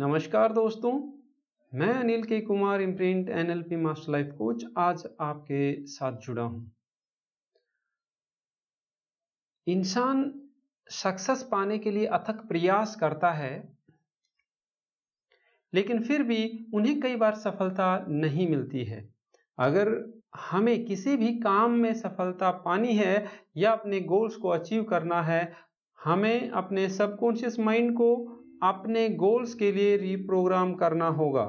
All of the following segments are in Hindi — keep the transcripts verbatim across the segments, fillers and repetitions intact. नमस्कार दोस्तों, मैं Anil K Kumar imprint NLP master life coach आज आपके साथ जुड़ा हूं। इंसान सक्सेस पाने के लिए अथक प्रयास करता है, लेकिन फिर भी उन्हें कई बार सफलता नहीं मिलती है। अगर हमें किसी भी काम में सफलता पानी है या अपने गोल्स को अचीव करना है, हमें अपने सबकॉन्शियस माइंड को अपने गोल्स के लिए रिप्रोग्राम करना होगा।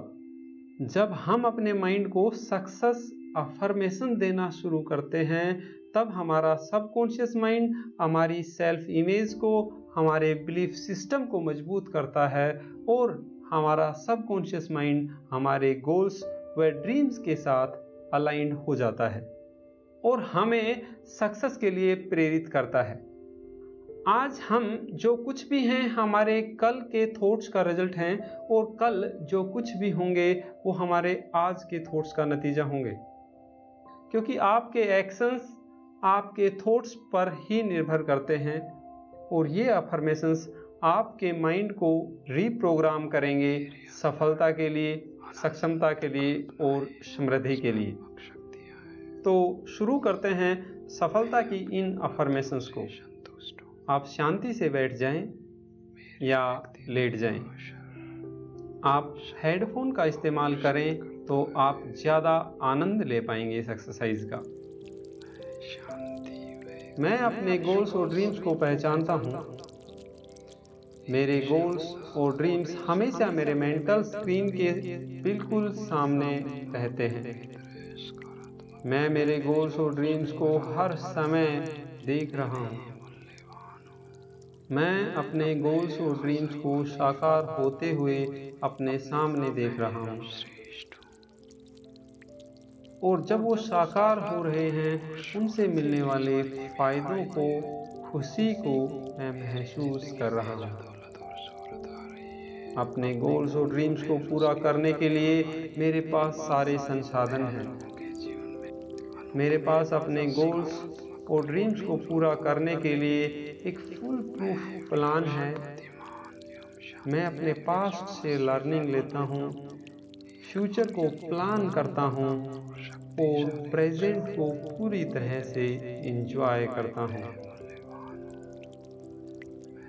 जब हम अपने माइंड को सक्सेस अफर्मेशन देना शुरू करते हैं, तब हमारा सबकॉन्शियस माइंड हमारी सेल्फ इमेज को, हमारे बिलीफ सिस्टम को मजबूत करता है और हमारा सबकॉन्शियस माइंड हमारे गोल्स व ड्रीम्स के साथ अलाइंड हो जाता है और हमें सक्सेस के लिए प्रेरित करता है। आज हम जो कुछ भी हैं हमारे कल के थॉट्स का रिजल्ट हैं, और कल जो कुछ भी होंगे वो हमारे आज के थॉट्स का नतीजा होंगे, क्योंकि आपके एक्शंस आपके थॉट्स पर ही निर्भर करते हैं। और ये अफर्मेशंस आपके माइंड को रीप्रोग्राम करेंगे सफलता के लिए, सक्षमता के लिए और समृद्धि के लिए। तो शुरू करते हैं सफलता की इन अफर्मेशंस को। आप शांति से बैठ जाएं या लेट जाएं। आप हेडफोन का इस्तेमाल करें तो आप ज़्यादा आनंद ले पाएंगे इस एक्सरसाइज का। मैं अपने गोल्स और ड्रीम्स को पहचानता हूँ। मेरे गोल्स और ड्रीम्स हमेशा मेरे मेंटल स्क्रीन के बिल्कुल सामने रहते हैं। मैं मेरे गोल्स और ड्रीम्स को हर समय देख रहा हूँ। मैं अपने गोल्स और ड्रीम्स को साकार होते हुए अपने सामने देख रहा हूँ, और जब वो साकार हो रहे हैं उनसे मिलने वाले फायदों को, खुशी को मैं महसूस कर रहा हूँ। अपने गोल्स और ड्रीम्स को पूरा करने के लिए मेरे पास सारे संसाधन हैं। मेरे पास अपने गोल्स और ड्रीम्स को पूरा करने के लिए एक फुल प्रूफ प्लान है। मैं अपने पास्ट से लर्निंग लेता हूँ, फ्यूचर को प्लान करता हूँ और प्रेजेंट को पूरी तरह से एंजॉय करता हूँ।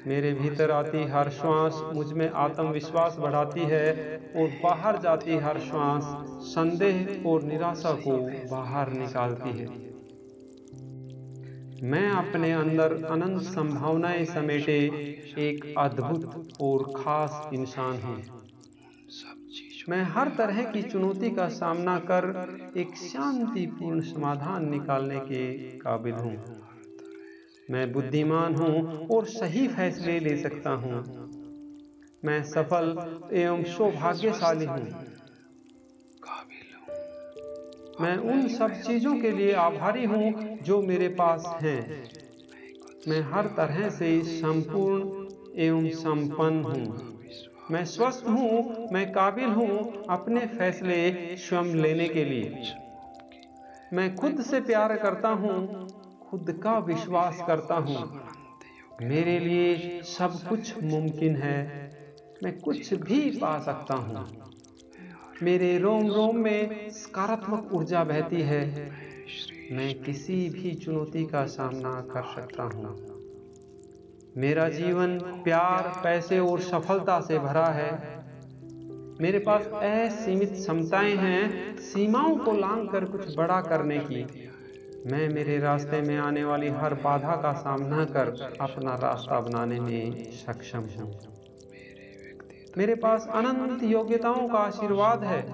मेरे भीतर आती हर श्वास मुझ में आत्मविश्वास बढ़ाती है, और बाहर जाती हर श्वास संदेह और निराशा को बाहर निकालती है। मैं अपने अंदर अनंत संभावनाएं समेटे एक अद्भुत और खास इंसान हूँ। मैं हर तरह की चुनौती का सामना कर एक शांतिपूर्ण समाधान निकालने के काबिल हूँ। मैं बुद्धिमान हूँ और सही फैसले ले सकता हूँ। मैं सफल एवं सौभाग्यशाली हूँ। मैं उन सब चीज़ों के लिए आभारी हूँ जो मेरे पास हैं। मैं हर तरह से संपूर्ण एवं संपन्न हूँ। मैं स्वस्थ हूँ। मैं काबिल हूँ अपने फैसले स्वयं लेने के लिए। मैं खुद से प्यार करता हूँ, खुद का विश्वास करता हूँ। मेरे लिए सब कुछ मुमकिन है। मैं कुछ भी पा सकता हूँ। मेरे रोम रोम में सकारात्मक ऊर्जा बहती है। मैं किसी भी चुनौती का सामना कर सकता हूँ। मेरा जीवन प्यार, पैसे और सफलता से भरा है। मेरे पास असीमित क्षमताएं हैं सीमाओं को लांघ कर कुछ बड़ा करने की। मैं मेरे रास्ते में आने वाली हर बाधा का सामना कर अपना रास्ता बनाने में सक्षम हूँ। मेरे पास अनंत योग्यताओं का आशीर्वाद है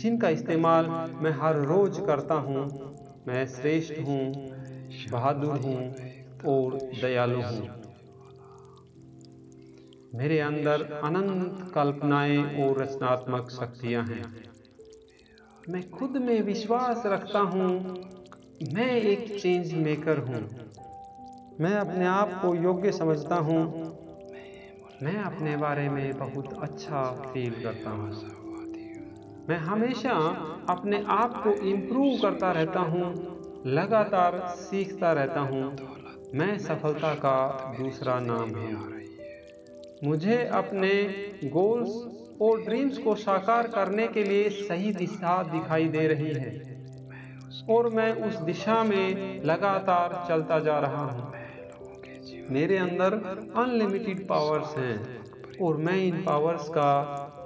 जिनका इस्तेमाल मैं हर रोज करता हूँ। मैं श्रेष्ठ हूँ, बहादुर हूँ और दयालु हूँ। मेरे अंदर अनंत कल्पनाएं और रचनात्मक शक्तियाँ हैं। मैं खुद में विश्वास रखता हूँ। मैं एक चेंज मेकर हूँ। मैं अपने आप को योग्य समझता हूँ। मैं अपने बारे में बहुत अच्छा फील करता हूँ। मैं हमेशा अपने आप को इम्प्रूव करता रहता हूँ, लगातार सीखता रहता हूँ। मैं सफलता का दूसरा नाम हूँ। मुझे अपने गोल्स और ड्रीम्स को साकार करने के लिए सही दिशा दिखाई दे रही है और मैं उस दिशा में लगातार चलता जा रहा हूँ। मेरे अंदर अनलिमिटेड पावर्स हैं और मैं इन पावर्स का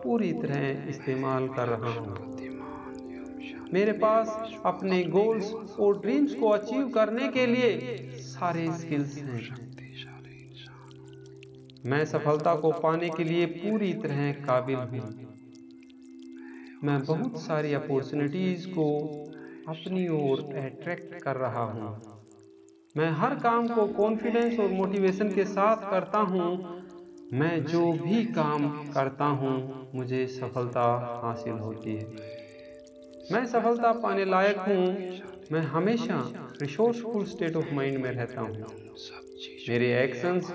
पूरी तरह इस्तेमाल कर रहा हूँ। मेरे पास अपने गोल्स और ड्रीम्स को अचीव करने के लिए सारे स्किल्स हैं। मैं सफलता को पाने के लिए पूरी तरह काबिल हूँ। मैं बहुत सारी अपॉर्चुनिटीज़ को अपनी ओर अट्रैक्ट कर रहा हूँ। मैं हर काम को कॉन्फिडेंस और मोटिवेशन के साथ करता हूँ। मैं जो भी काम करता हूँ मुझे सफलता हासिल होती है। मैं सफलता पाने लायक हूँ। मैं हमेशा रिसोर्सफुल स्टेट ऑफ माइंड में रहता हूँ। मेरे एक्शंस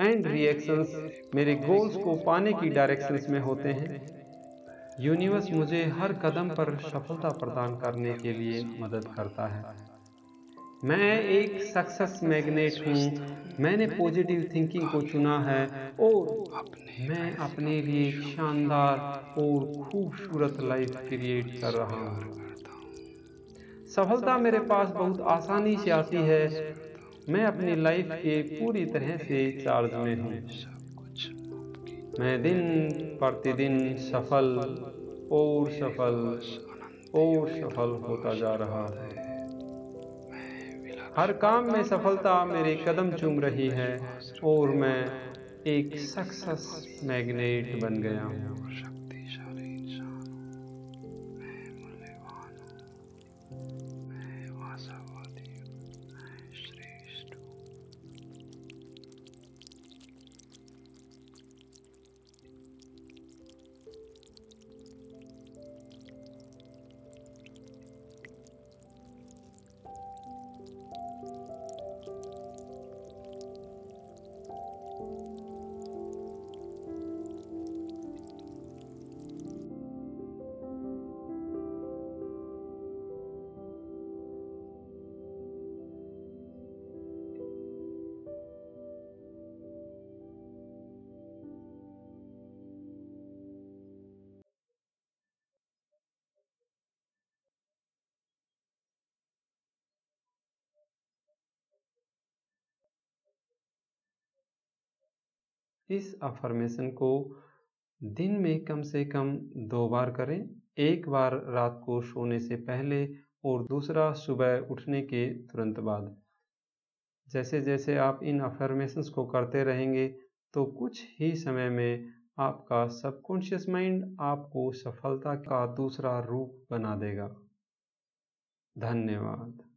एंड रिएक्शंस मेरे गोल्स को पाने की डायरेक्शंस में होते हैं। यूनिवर्स मुझे हर कदम पर सफलता प्रदान करने के लिए मदद करता है। मैं एक सक्सेस मैग्नेट हूँ। मैंने पॉजिटिव थिंकिंग को चुना है और मैं अपने लिए शानदार और खूबसूरत लाइफ क्रिएट कर रहा हूँ। सफलता मेरे पास बहुत आसानी से आती है। मैं अपनी लाइफ के पूरी तरह से चार्ज में हूँ। मैं दिन प्रतिदिन सफल और सफल और सफल होता जा रहा है। हर काम में सफलता मेरे कदम चूम रही है और मैं एक सक्सेस मैग्नेट बन गया हूँ। इस अफर्मेशन को दिन में कम से कम दो बार करें, एक बार रात को सोने से पहले और दूसरा सुबह उठने के तुरंत बाद। जैसे जैसे आप इन अफर्मेशंस को करते रहेंगे तो कुछ ही समय में आपका सबकॉन्शियस माइंड आपको सफलता का दूसरा रूप बना देगा। धन्यवाद।